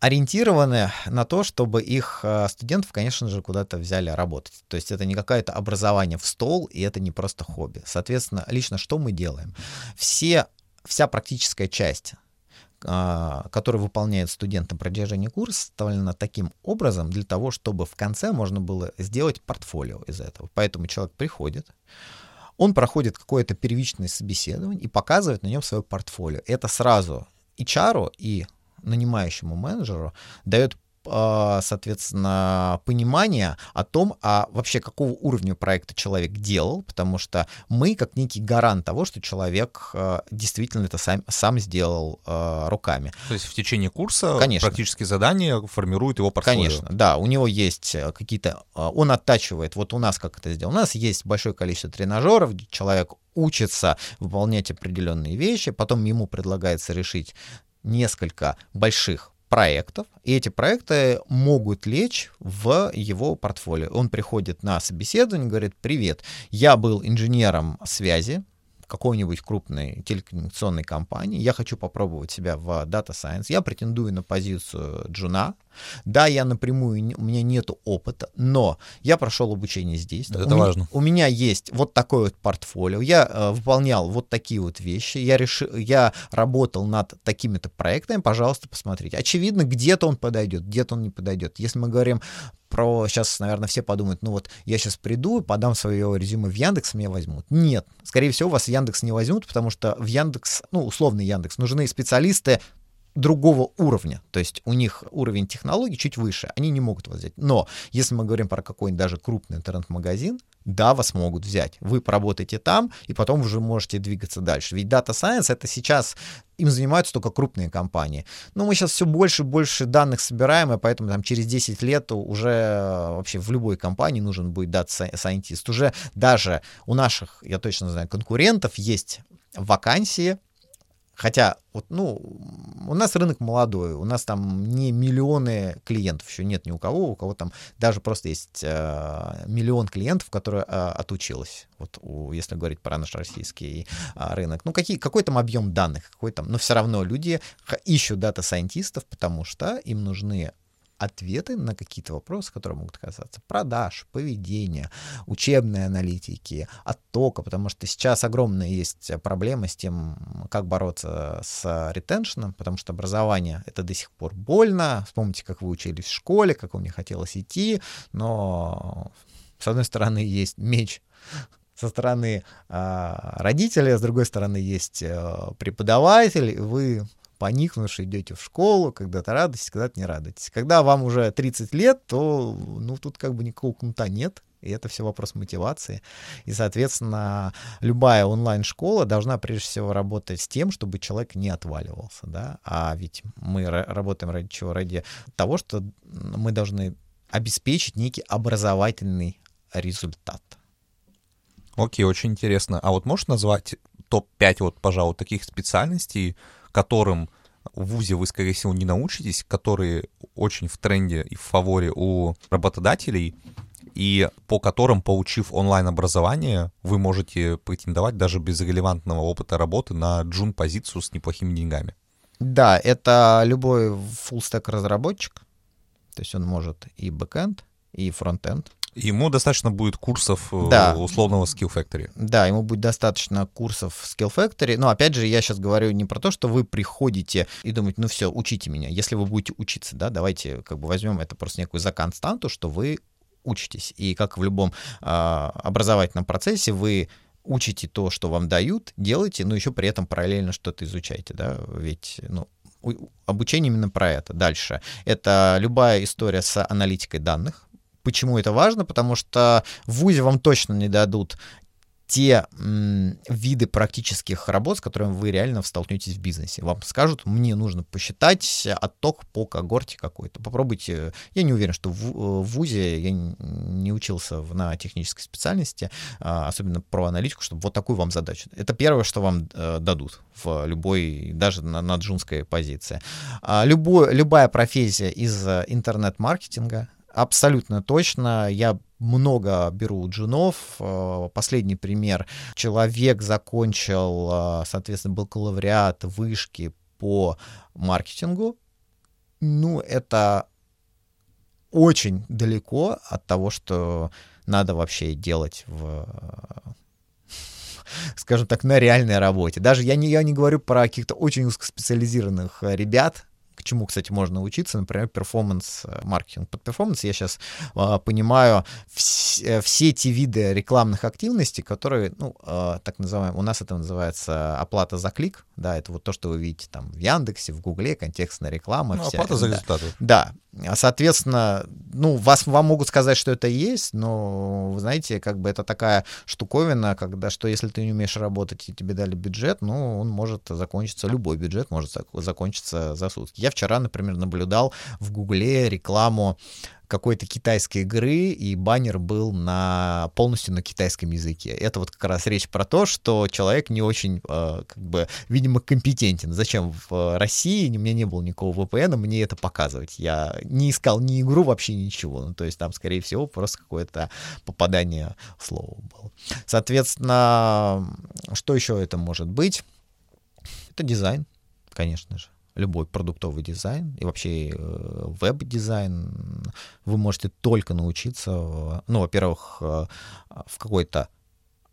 ориентированы на то, чтобы их студентов, конечно же, куда-то взяли работать. То есть это не какое-то образование в стол, и это не просто хобби. Соответственно, лично что мы делаем? Все, вся практическая часть, которую выполняет студент на протяжении курса, составлена таким образом для того, чтобы в конце можно было сделать портфолио из этого. Поэтому человек приходит, он проходит какое-то первичное собеседование и показывает на нем свое портфолио. Это сразу эйч ар и нанимающему менеджеру дает, соответственно, понимание о том, а вообще какого уровня проекта человек делал, потому что мы как некий гарант того, что человек действительно это сам, сам сделал руками. То есть в течение курса Конечно. Практические задания формируют его портфолио. Конечно, да, у него есть какие-то, он оттачивает, вот у нас как это сделано, у нас есть большое количество тренажеров, где человек учится выполнять определенные вещи, потом ему предлагается решить несколько больших проектов, и эти проекты могут лечь в его портфолио. Он приходит на собеседование, говорит: «Привет, я был инженером связи, какой-нибудь крупной телекоммуникационной компании, я хочу попробовать себя в Data Science, я претендую на позицию джуна, да, я напрямую, у меня нет опыта, но я прошел обучение здесь. Да, это важно. У меня есть вот такое вот портфолио, я э, выполнял вот такие вот вещи, я, решил, я работал над такими-то проектами, пожалуйста, посмотрите. Очевидно, где-то он подойдет, где-то он не подойдет. Если мы говорим про... Сейчас, наверное, все подумают, ну вот я сейчас приду, подам свое резюме в Яндекс, меня возьмут. Нет, скорее всего, вас в Яндекс не возьмут, потому что в Яндекс, ну, условный Яндекс, нужны специалисты другого уровня, то есть у них уровень технологий чуть выше, они не могут вас взять. Но если мы говорим про какой-нибудь даже крупный интернет-магазин, да, вас могут взять. Вы поработаете там, и потом уже можете двигаться дальше. Ведь Data Science — это сейчас, им занимаются только крупные компании. Но мы сейчас все больше и больше данных собираем, и поэтому там, через десять лет уже вообще в любой компании нужен будет Data Scientist. Уже даже у наших, я точно знаю, конкурентов есть вакансии. Хотя, вот, ну, у нас рынок молодой, у нас там не миллионы клиентов, еще нет ни у кого, у кого там даже просто есть э, миллион клиентов, которые э, отучилось, вот, у, если говорить про наш российский э, рынок. Ну, какие, какой там объем данных, какой там, но все равно люди ищут дата-сайентистов, потому что им нужны ответы на какие-то вопросы, которые могут касаться продаж, поведения, учебной аналитики, оттока, потому что сейчас огромная есть проблема с тем, как бороться с ретеншеном, потому что образование — это до сих пор больно. Вспомните, как вы учились в школе, как вам не хотелось идти, но с одной стороны есть меч со стороны э, родителей, а с другой стороны есть э, преподаватель, и вы... поникнувши, идете в школу, когда-то радуетесь, когда-то не радуетесь. Когда вам уже тридцать лет, то ну, тут как бы никакого кнута нет, и это все вопрос мотивации. И, соответственно, любая онлайн-школа должна прежде всего работать с тем, чтобы человек не отваливался. Да? А ведь мы работаем ради чего? Ради того, что мы должны обеспечить некий образовательный результат. Окей, очень интересно. А вот можешь назвать топ пять, вот, пожалуй, таких специальностей, которым в вузе вы, скорее всего, не научитесь, которые очень в тренде и в фаворе у работодателей, и по которым, получив онлайн-образование, вы можете претендовать даже без релевантного опыта работы на джун-позицию с неплохими деньгами? Да, это любой фулл-стэк-разработчик, то есть он может и бэкэнд, и фронтэнд. Ему достаточно будет курсов, да, условного SkillFactory. Да, ему будет достаточно курсов в SkillFactory. Но опять же, я сейчас говорю не про то, что вы приходите и думаете, ну все, учите меня. Если вы будете учиться, да, давайте как бы возьмем это просто некую за константу, что вы учитесь. И как в любом э, образовательном процессе вы учите то, что вам дают, делаете, но еще при этом параллельно что-то изучаете, да, ведь, ну, обучение именно про это. Дальше. Это любая история с аналитикой данных. Почему это важно? Потому что в вузе вам точно не дадут те м, виды практических работ, с которыми вы реально столкнетесь в бизнесе. Вам скажут, мне нужно посчитать отток по когорте какой-то. Попробуйте. Я не уверен, что в, в вузе я не учился на технической специальности, особенно про аналитику, чтобы вот такую вам задачу. Это первое, что вам дадут в любой, даже на, на джунской позиции. Любой, любая профессия из интернет-маркетинга. Абсолютно точно. Я много беру джунов. Последний пример. Человек закончил, соответственно, бакалавриат вышки по маркетингу. Ну, это очень далеко от того, что надо вообще делать в... скажем так, на реальной работе. Даже я не, я не говорю про каких-то очень узкоспециализированных ребят, к чему, кстати, можно учиться, например, перформанс-маркетинг. Под перформанс я сейчас а, понимаю вс- все те виды рекламных активностей, которые, ну, а, так называемые, у нас это называется оплата за клик, да, это вот то, что вы видите там в Яндексе, в Гугле, контекстная реклама. Ну, вся, оплата это, за результаты. Да, да. Соответственно, ну, вас, вам могут сказать, что это есть, но, вы знаете, как бы это такая штуковина, когда, что если ты не умеешь работать и тебе дали бюджет, ну, он может закончиться, любой бюджет может закончиться за сутки. Я вчера, например, наблюдал в Гугле рекламу какой-то китайской игры, и баннер был на, полностью на китайском языке. Это вот как раз речь про то, что человек не очень, э, как бы, видимо, компетентен. Зачем в России, у меня не было никакого вэ пэ эн, мне это показывать. Я не искал ни игру, вообще ничего. Ну, то есть там, скорее всего, просто какое-то попадание слова было. Соответственно, что еще это может быть? Это дизайн, конечно же. Любой продуктовый дизайн и вообще веб-дизайн вы можете только научиться, ну, во-первых, в какой-то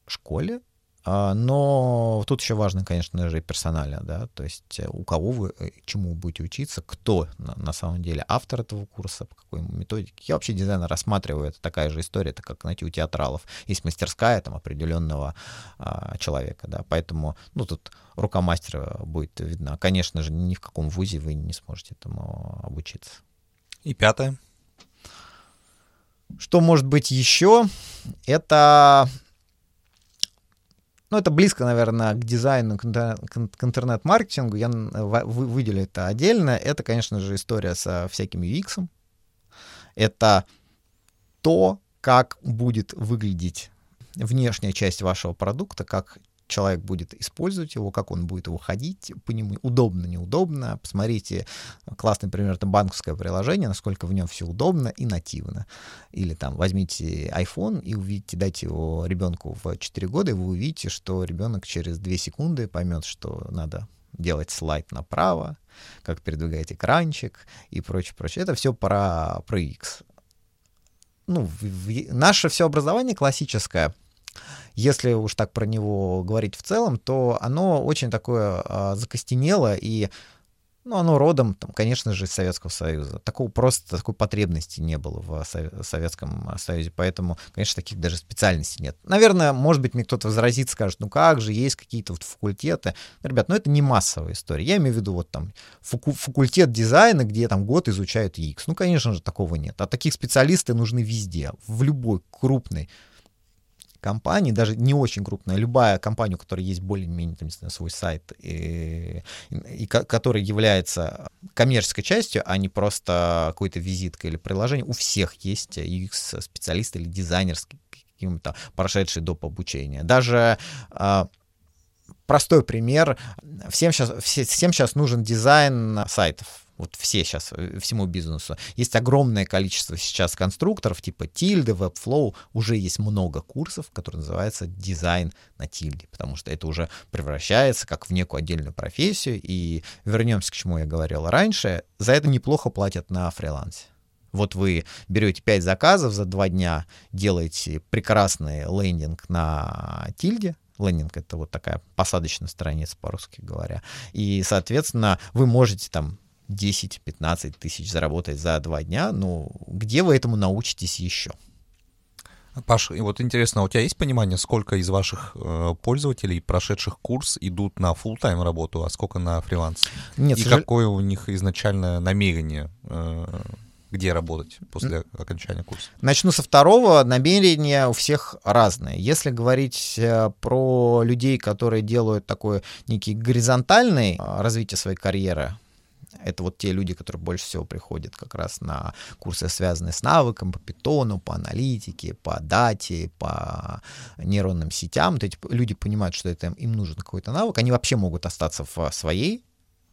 школе, но тут еще важно, конечно же, персонально, да, то есть у кого вы, чему вы будете учиться, кто на самом деле автор этого курса, по какой методике. Я вообще дизайн рассматриваю, это такая же история, это как, знаете, у театралов есть мастерская там определенного а, человека, да, поэтому, ну, тут рука мастера будет видна. Конечно же, ни в каком вузе вы не сможете этому обучиться. И пятое. Что может быть еще? Это... Ну, это близко, наверное, к дизайну, к интернет-маркетингу. Я выделю это отдельно. Это, конечно же, история со всяким ю экс. Это то, как будет выглядеть внешняя часть вашего продукта, как человек будет использовать его, как он будет его ходить, по нему удобно, неудобно. Посмотрите, классный пример, это банковское приложение, насколько в нем все удобно и нативно. Или там возьмите iPhone и увидите, дайте его ребенку в четыре года, и вы увидите, что ребенок через две секунды поймет, что надо делать слайд направо, как передвигать экранчик и прочее, прочее. Это все про, про ю экс. Ну, в, в, наше все образование классическое. Если уж так про него говорить в целом, то оно очень такое а, закостенело, и ну, оно родом, там, конечно же, из Советского Союза. Такого просто, такой потребности не было в Со- Советском Союзе, поэтому, конечно, таких даже специальностей нет. Наверное, может быть, мне кто-то возразит, скажет, ну как же, есть какие-то вот факультеты. Но, ребят, ну это не массовая история. Я имею в виду вот там факу- факультет дизайна, где там год изучают ю экс. Ну, конечно же, такого нет. А таких специалисты нужны везде, в любой крупной компании, даже не очень крупная, любая компания, у которой есть более-менее там, свой сайт, и, и, и который является коммерческой частью, а не просто какой-то визиткой или приложением, у всех есть ю экс-специалист или дизайнер, каким-то прошедший доп. Обучение. Даже а, простой пример, всем сейчас, всем сейчас нужен дизайн сайтов. Вот все сейчас, всему бизнесу. Есть огромное количество сейчас конструкторов, типа Тильды, Webflow. Уже есть много курсов, которые называются дизайн на Тильде, потому что это уже превращается как в некую отдельную профессию. И вернемся к чему я говорил раньше. За это неплохо платят на фрилансе. Вот вы берете пять заказов за два дня, делаете прекрасный лендинг на Тильде. Лендинг — это вот такая посадочная страница, по-русски говоря. И, соответственно, вы можете там десять-пятнадцать тысяч заработать за два дня, ну, где вы этому научитесь еще? Паш, и вот интересно, у тебя есть понимание, сколько из ваших э, пользователей, прошедших курс, идут на фулл-тайм работу, а сколько на фриланс? Нет, и сожал... какое у них изначально намерение, э, где работать после окончания курса? Начну со второго. Намерения у всех разные. Если говорить про людей, которые делают такое некий горизонтальное развитие своей карьеры, это вот те люди, которые больше всего приходят как раз на курсы, связанные с навыком по питону, по аналитике, по дате, по нейронным сетям. То есть люди понимают, что это им нужен какой-то навык. Они вообще могут остаться в своей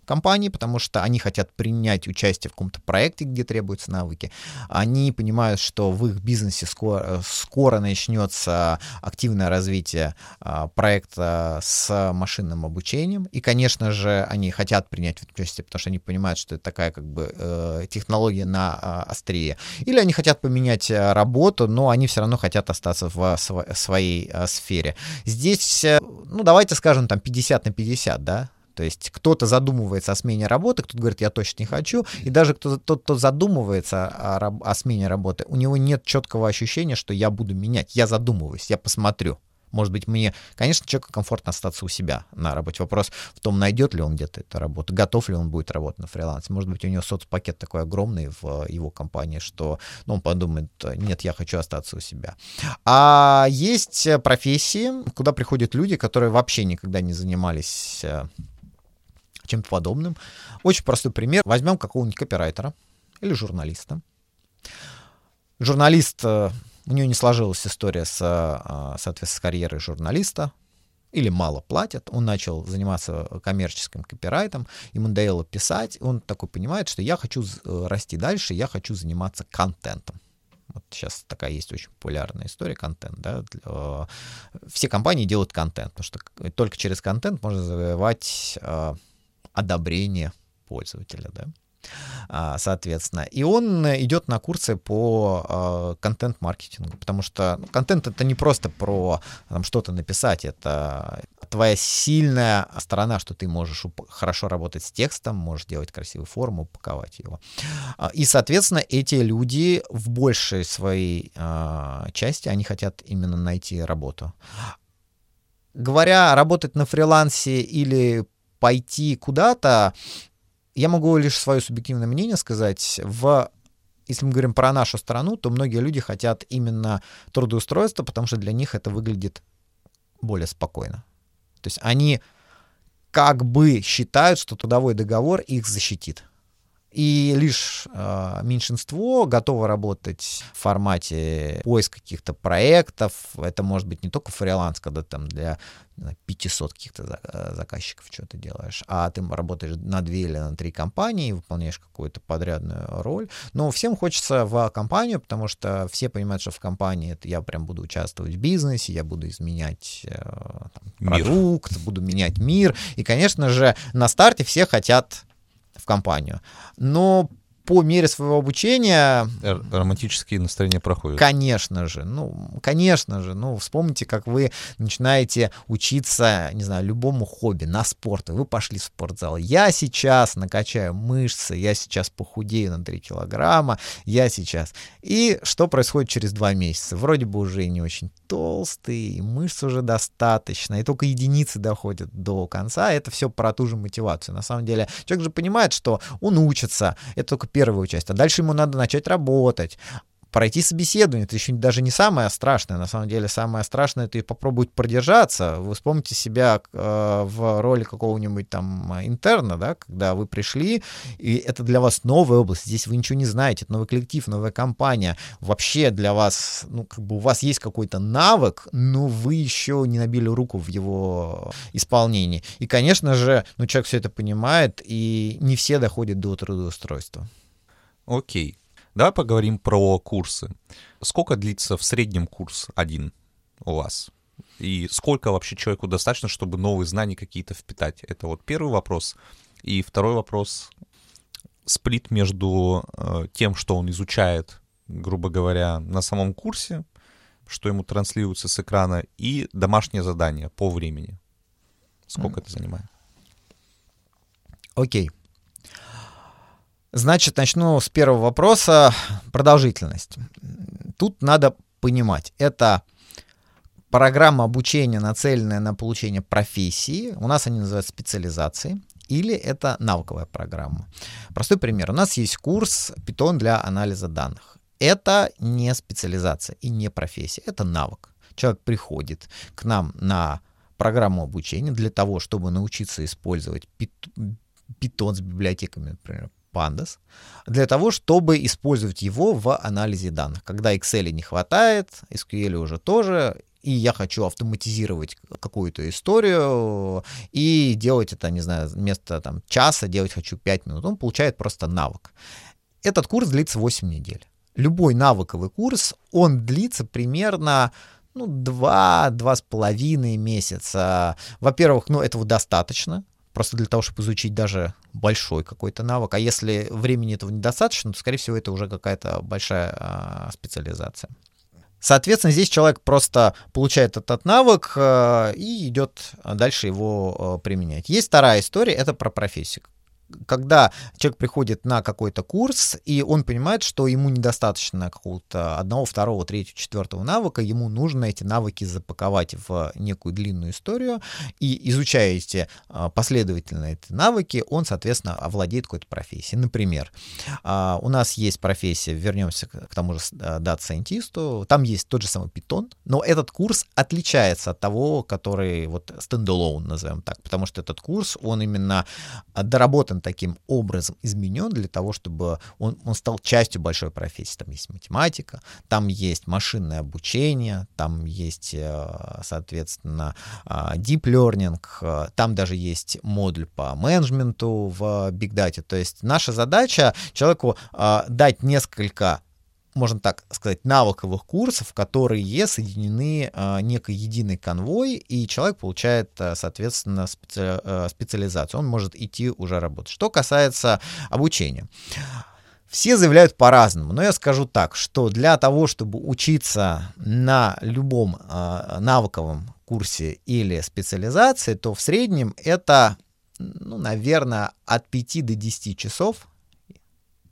компании, потому что они хотят принять участие в каком-то проекте, где требуются навыки. Они понимают, что в их бизнесе скоро, скоро начнется активное развитие а, проекта с машинным обучением. И, конечно же, они хотят принять участие, потому что они понимают, что это такая как бы э, технология на э, острие. Или они хотят поменять работу, но они все равно хотят остаться в, в своей э, сфере. Здесь, э, ну, давайте скажем, там пятьдесят на пятьдесят, да? То есть кто-то задумывается о смене работы, кто-то говорит, я точно не хочу, и даже кто-то, тот, кто задумывается о, о смене работы, у него нет четкого ощущения, что я буду менять, я задумываюсь, я посмотрю. Может быть, мне, конечно, человеку комфортно остаться у себя на работе. Вопрос в том, найдет ли он где-то эту работу, готов ли он будет работать на фрилансе. Может быть, у него соцпакет такой огромный в его компании, что ну, он подумает, нет, я хочу остаться у себя. А есть профессии, куда приходят люди, которые вообще никогда не занимались чем-то подобным. Очень простой пример. Возьмем какого-нибудь копирайтера или журналиста. Журналист, у нее не сложилась история с, соответственно, с карьерой журналиста, или мало платят, он начал заниматься коммерческим копирайтом, ему надоело писать, он такой понимает, что я хочу расти дальше, я хочу заниматься контентом. Вот сейчас такая есть очень популярная история, контент, да, все компании делают контент, потому что только через контент можно завоевать одобрение пользователя, да. Соответственно, и он идет на курсы по контент-маркетингу, потому что ну, контент — это не просто про там, что-то написать, это твоя сильная сторона, что ты можешь уп- хорошо работать с текстом, можешь делать красивую форму, упаковать его. И, соответственно, эти люди в большей своей а, части, они хотят именно найти работу. Говоря, работать на фрилансе или пойти куда-то, я могу лишь свое субъективное мнение сказать. В, если мы говорим про нашу страну, то многие люди хотят именно трудоустройства, потому что для них это выглядит более спокойно. То есть они как бы считают, что трудовой договор их защитит. И лишь э, меньшинство готово работать в формате поиска каких-то проектов. Это может быть не только фриланс, когда там для пятисот каких-то заказчиков что-то делаешь, а ты работаешь на две или на три компании, выполняешь какую-то подрядную роль. Но всем хочется в компанию, потому что все понимают, что в компании я прям буду участвовать в бизнесе, я буду изменять э, там, продукт, мир. буду менять мир. И, конечно же, на старте все хотят в компанию. Но по мере своего обучения... Романтические настроения проходят. Конечно же. Ну, конечно же. Ну, вспомните, как вы начинаете учиться, не знаю, любому хобби, на спорт. Вы пошли в спортзал. Я сейчас накачаю мышцы, я сейчас похудею на три килограмма, я сейчас... И что происходит через два месяца? Вроде бы уже не очень толстый, мышц уже достаточно, и только единицы доходят до конца. Это все про ту же мотивацию. На самом деле, человек же понимает, что он учится, это только первую часть, а дальше ему надо начать работать, пройти собеседование. Это еще даже не самое страшное. На самом деле самое страшное — это и попробовать продержаться. Вы вспомните себя э, в роли какого-нибудь там интерна, да, когда вы пришли, и это для вас новая область, здесь вы ничего не знаете, это новый коллектив, новая компания. Вообще для вас, ну, как бы у вас есть какой-то навык, но вы еще не набили руку в его исполнении. И, конечно же, ну, человек все это понимает, и не все доходят до трудоустройства. Окей. Давай поговорим про курсы. Сколько длится в среднем курс один у вас? И сколько вообще человеку достаточно, чтобы новые знания какие-то впитать? Это вот первый вопрос. И второй вопрос. Сплит между тем, что он изучает, грубо говоря, на самом курсе, что ему транслируется с экрана, и домашнее задание по времени. Сколько mm-hmm. это занимает? Окей. Okay. Значит, начну с первого вопроса. Продолжительность. Тут надо понимать, это программа обучения, нацеленная на получение профессии. У нас они называют специализацией. Или это навыковая программа. Простой пример. У нас есть курс Python для анализа данных. Это не специализация и не профессия. Это навык. Человек приходит к нам на программу обучения для того, чтобы научиться использовать Python с библиотеками, например, Pandas, для того, чтобы использовать его в анализе данных. Когда Excel не хватает, эс кью эль уже тоже, и я хочу автоматизировать какую-то историю и делать это, не знаю, вместо там, часа делать хочу пять минут, он получает просто навык. Этот курс длится восемь недель. Любой навыковый курс, он длится примерно... ну, два-два с половиной месяца. Во-первых, ну, этого достаточно, просто для того, чтобы изучить даже большой какой-то навык. А если времени этого недостаточно, то, скорее всего, это уже какая-то большая а, специализация. Соответственно, здесь человек просто получает этот навык а, и идет дальше его а, применять. Есть вторая история, это про профессию. Когда человек приходит на какой-то курс, и он понимает, что ему недостаточно какого-то одного, второго, третьего, четвертого навыка, ему нужно эти навыки запаковать в некую длинную историю, и, изучая эти последовательно эти навыки, он, соответственно, овладеет какой-то профессией. Например, у нас есть профессия, вернемся к тому же дата-сайентисту, там есть тот же самый Python, но этот курс отличается от того, который вот stand-alone, назовем так, потому что этот курс, он именно доработан таким образом изменен для того, чтобы он, он стал частью большой профессии. Там есть математика, там есть машинное обучение, там есть, соответственно, deep learning, там даже есть модуль по менеджменту в Big Data. То есть наша задача человеку дать несколько, можно так сказать, навыковых курсов, которые соединены а, некой единой конвой, и человек получает, а, соответственно, специ... а, специализацию. Он может идти уже работать. Что касается обучения. Все заявляют по-разному, но я скажу так, что для того, чтобы учиться на любом а, навыковом курсе или специализации, то в среднем это, ну, наверное, от пяти до десяти часов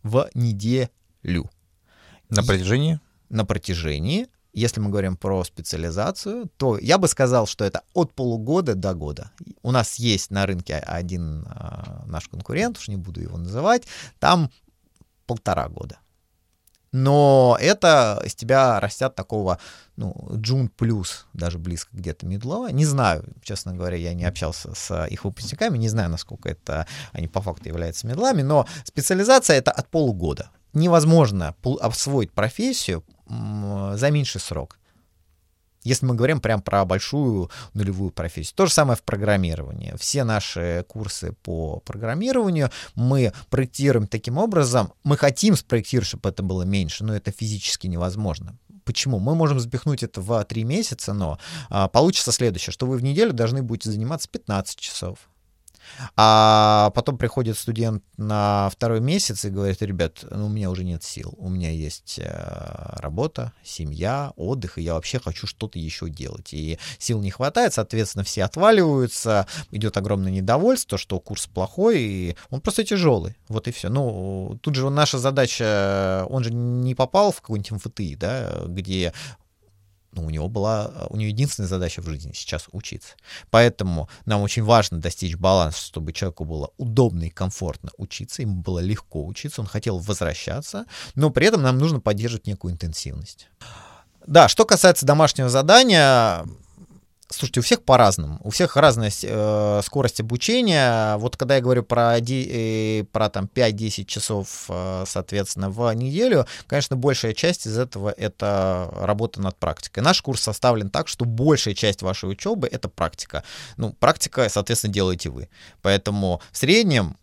в неделю. На протяжении? На протяжении. Если мы говорим про специализацию, то я бы сказал, что это от полугода до года. У нас есть на рынке один а, наш конкурент, уж не буду его называть, там полтора года. Но это из тебя растят такого, ну, джун плюс, даже близко где-то медлова. Не знаю, честно говоря, я не общался с их выпускниками, не знаю, насколько это они по факту являются медлами, но специализация — это от полугода. Невозможно освоить профессию за меньший срок, если мы говорим прям про большую нулевую профессию. То же самое в программировании. Все наши курсы по программированию мы проектируем таким образом. Мы хотим спроектировать, чтобы это было меньше, но это физически невозможно. Почему? Мы можем сбихнуть это в три месяца, но а, получится следующее, что вы в неделю должны будете заниматься пятнадцать часов. А потом приходит студент на второй месяц и говорит: ребят, ну, у меня уже нет сил, у меня есть работа, семья, отдых, и я вообще хочу что-то еще делать. И сил не хватает, соответственно, все отваливаются, идет огромное недовольство, что курс плохой, и он просто тяжелый, вот и все. Ну, тут же наша задача, он же не попал в какой-нибудь МФТИ, да, где... Ну, у него была, у нее единственная задача в жизни сейчас учиться. Поэтому нам очень важно достичь баланса, чтобы человеку было удобно и комфортно учиться, ему было легко учиться, он хотел возвращаться, но при этом нам нужно поддерживать некую интенсивность. Да, что касается домашнего задания, слушайте, у всех по-разному, у всех разная э, скорость обучения. Вот когда я говорю про, э, про там, пять-десять часов, э, соответственно, в неделю, конечно, большая часть из этого — это работа над практикой. Наш курс составлен так, что большая часть вашей учебы — это практика. Ну, практика, соответственно, делаете вы. Поэтому в среднем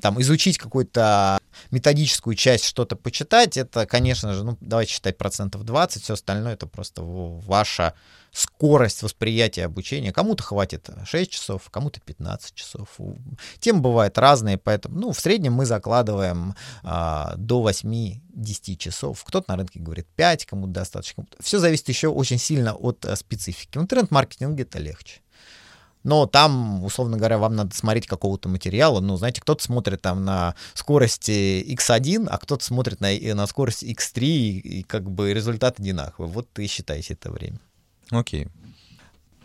там изучить какую-то методическую часть, что-то почитать, это, конечно же, ну, давайте считать процентов двадцать, все остальное — это просто ваша скорость восприятия обучения. Кому-то хватит шесть часов, кому-то пятнадцать часов. Темы бывают разные, поэтому, ну, в среднем мы закладываем а, до восьми-десяти часов. Кто-то на рынке говорит пять, кому-то достаточно. Все зависит еще очень сильно от а, специфики. В интернет-маркетинге это легче. Но там, условно говоря, вам надо смотреть какого-то материала. Ну, знаете, кто-то смотрит там на скорости икс один, а кто-то смотрит на, на скорость икс три, и, и как бы результат одинаковый. Вот и считайте это время. Окей. Okay.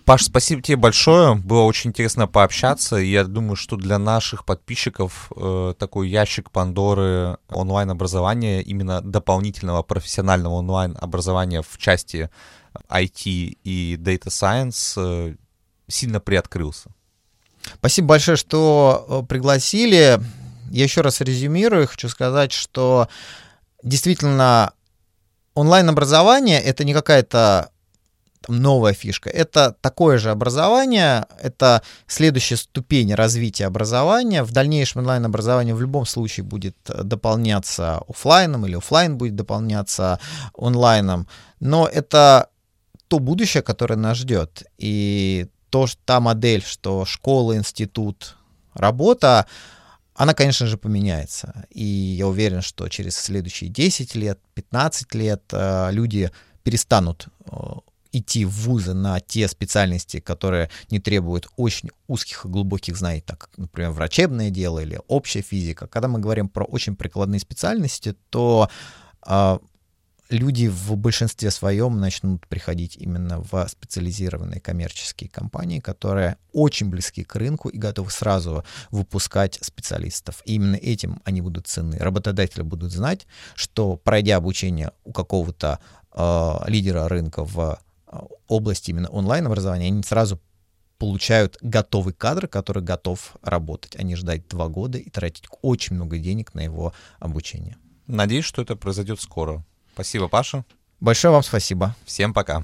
Паш, спасибо тебе большое. Было очень интересно пообщаться. Я думаю, что для наших подписчиков э, такой ящик Пандоры онлайн-образования, именно дополнительного профессионального онлайн-образования в части ай ти и Data Science, э, сильно приоткрылся. Спасибо большое, что пригласили. Я еще раз резюмирую, хочу сказать, что действительно онлайн-образование — это не какая-то новая фишка. Это такое же образование, это следующая ступень развития образования. В дальнейшем онлайн-образование в любом случае будет дополняться офлайном, или офлайн будет дополняться онлайном. Но это то будущее, которое нас ждет. И то, что та модель, что школа, институт, работа, она, конечно же, поменяется. И я уверен, что через следующие десять лет, пятнадцать лет люди перестанут идти в вузы на те специальности, которые не требуют очень узких и глубоких знаний, так как, например, врачебное дело или общая физика. Когда мы говорим про очень прикладные специальности, то э, люди в большинстве своем начнут приходить именно в специализированные коммерческие компании, которые очень близки к рынку и готовы сразу выпускать специалистов. И именно этим они будут ценны. Работодатели будут знать, что, пройдя обучение у какого-то э, лидера рынка в области именно онлайн-образования, они сразу получают готовый кадр, который готов работать, а не ждать два года и тратить очень много денег на его обучение. Надеюсь, что это произойдет скоро. Спасибо, Паша. Большое вам спасибо. Всем пока.